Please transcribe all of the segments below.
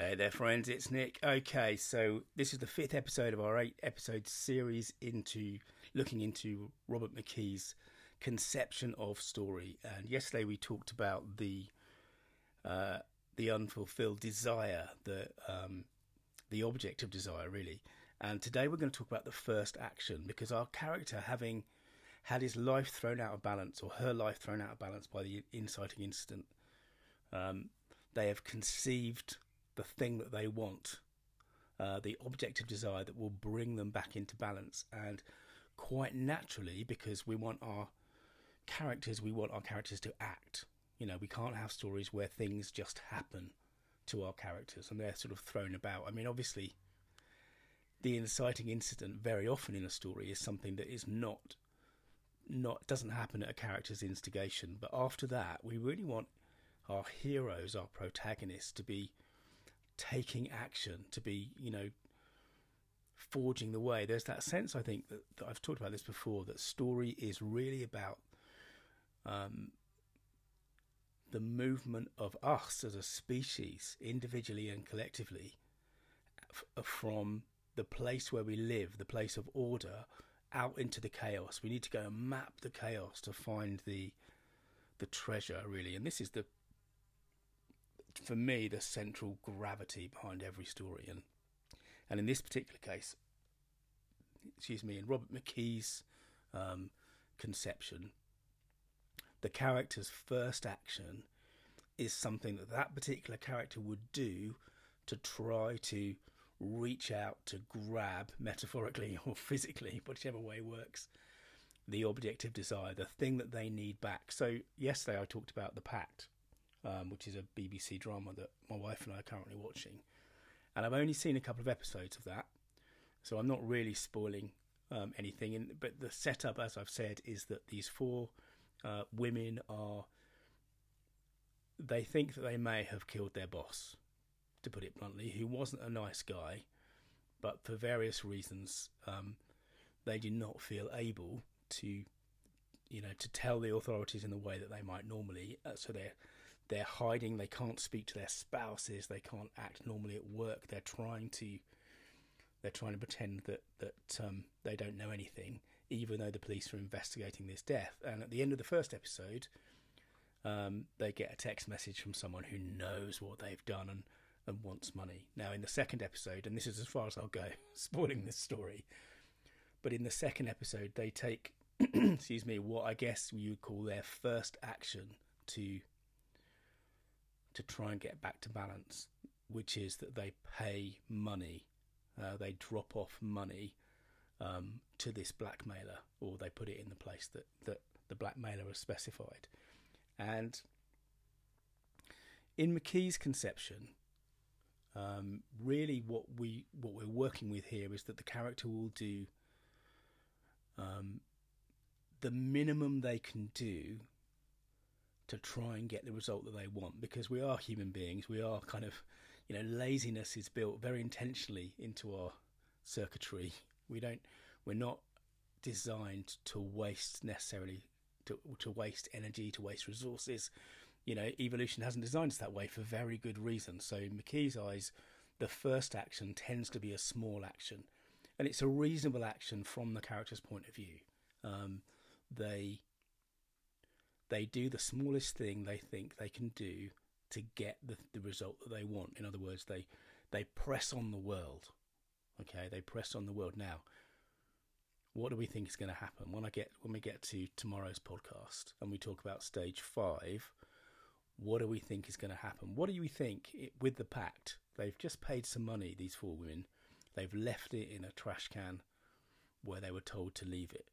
Hey there friends, it's Nick. Okay, so this is the 5th episode of our 8-episode series into looking into Robert McKee's conception of story. And yesterday we talked about the unfulfilled desire, the object of desire really. And today we're going to talk about the first action, because our character, having had his life thrown out of balance, or her life thrown out of balance by the inciting incident, they have conceived the thing that they want, the object of desire that will bring them back into balance. And quite naturally, because we want our characters to act. You know, we can't have stories where things just happen to our characters and they're sort of thrown about. I mean, obviously, the inciting incident very often in a story is something that is doesn't happen at a character's instigation. But after that, we really want our heroes, our protagonists, to be taking action, to be, you know, forging the way. There's that sense, I think, that I've talked about this before, that story is really about the movement of us as a species, individually and collectively, from the place where we live, the place of order, out into the chaos. We need to go and map the chaos to find the treasure, really. And this is for me, the central gravity behind every story, and in this particular case, excuse me, in Robert McKee's conception, the character's first action is something that particular character would do to try to reach out to grab, metaphorically or physically, whichever way works, the object of desire, the thing that they need back. So yesterday I talked about The Pact, which is a BBC drama that my wife and I are currently watching. And I've only seen a couple of episodes of that, so I'm not really spoiling anything. But the setup, as I've said, is that these four women are... They think that they may have killed their boss, to put it bluntly, who wasn't a nice guy. But for various reasons, they do not feel able to, you know, to tell the authorities in the way that they might normally. So they're hiding, they can't speak to their spouses, they can't act normally at work, they're trying to pretend that they don't know anything, even though the police are investigating this death. And at the end of the first episode, they get a text message from someone who knows what they've done and wants money. Now, in the second episode, and this is as far as I'll go, spoiling this story, but in the second episode, they take, excuse me, what I guess you would call their first action to try and get back to balance, which is that they pay money, they drop off money to this blackmailer, or they put it in the place that the blackmailer has specified. And in McKee's conception, really what we're working with here is that the character will do the minimum they can do to try and get the result that they want, because we are human beings. We are kind of, you know, laziness is built very intentionally into our circuitry. We're not designed to waste necessarily, to waste energy, to waste resources. You know, evolution hasn't designed us that way for very good reasons. So in McKee's eyes, the first action tends to be a small action, and it's a reasonable action from the character's point of view. They do the smallest thing they think they can do to get the result that they want. In other words, they press on the world. Okay, they press on the world. Now, what do we think is going to happen? When we get to tomorrow's podcast and we talk about stage 5, what do we think is going to happen? What do we think with The Pact? They've just paid some money, these four women. They've left it in a trash can where they were told to leave it.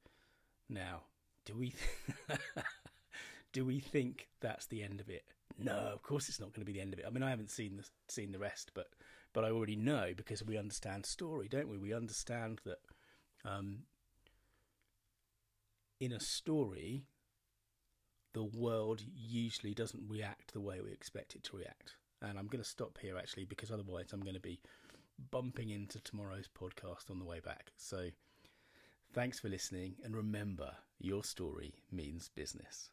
Now, do we think that's the end of it? No, of course it's not going to be the end of it. I mean, I haven't seen the rest, but I already know, because we understand story, don't we? We understand that in a story, the world usually doesn't react the way we expect it to react. And I'm going to stop here, actually, because otherwise I'm going to be bumping into tomorrow's podcast on the way back. So thanks for listening, and remember, your story means business.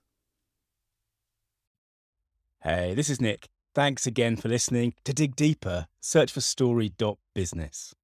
Hey, this is Nick. Thanks again for listening. To dig deeper, search for story.business.